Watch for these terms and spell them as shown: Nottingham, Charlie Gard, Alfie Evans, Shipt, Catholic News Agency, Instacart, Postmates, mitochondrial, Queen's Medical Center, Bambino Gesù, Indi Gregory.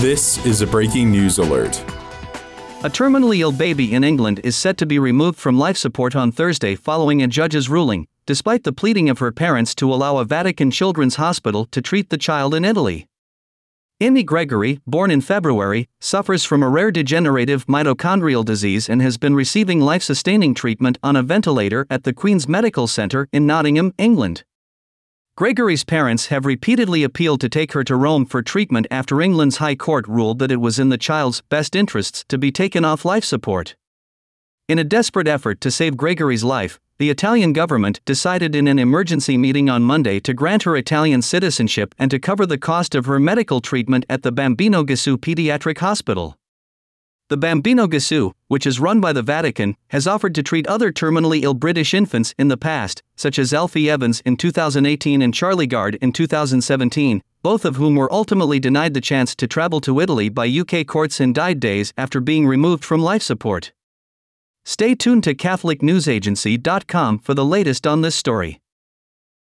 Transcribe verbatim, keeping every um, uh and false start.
This is a breaking news alert. A terminally ill baby in England is set to be removed from life support on Thursday following a judge's ruling, despite the pleading of her parents to allow a Vatican children's hospital to treat the child in Italy. Indi Gregory, born in February, suffers from a rare degenerative mitochondrial disease and has been receiving life-sustaining treatment on a ventilator at the Queen's Medical Center in Nottingham, England. Gregory's parents have repeatedly appealed to take her to Rome for treatment after England's High Court ruled that it was in the child's best interests to be taken off life support. In a desperate effort to save Gregory's life, the Italian government decided in an emergency meeting on Monday to grant her Italian citizenship and to cover the cost of her medical treatment at the Bambino Gesù Pediatric Hospital. The Bambino Gesù, which is run by the Vatican, has offered to treat other terminally ill British infants in the past, such as Alfie Evans in two thousand eighteen and Charlie Gard in two thousand seventeen, both of whom were ultimately denied the chance to travel to Italy by U K courts and died days after being removed from life support. Stay tuned to Catholic News Agency dot com for the latest on this story.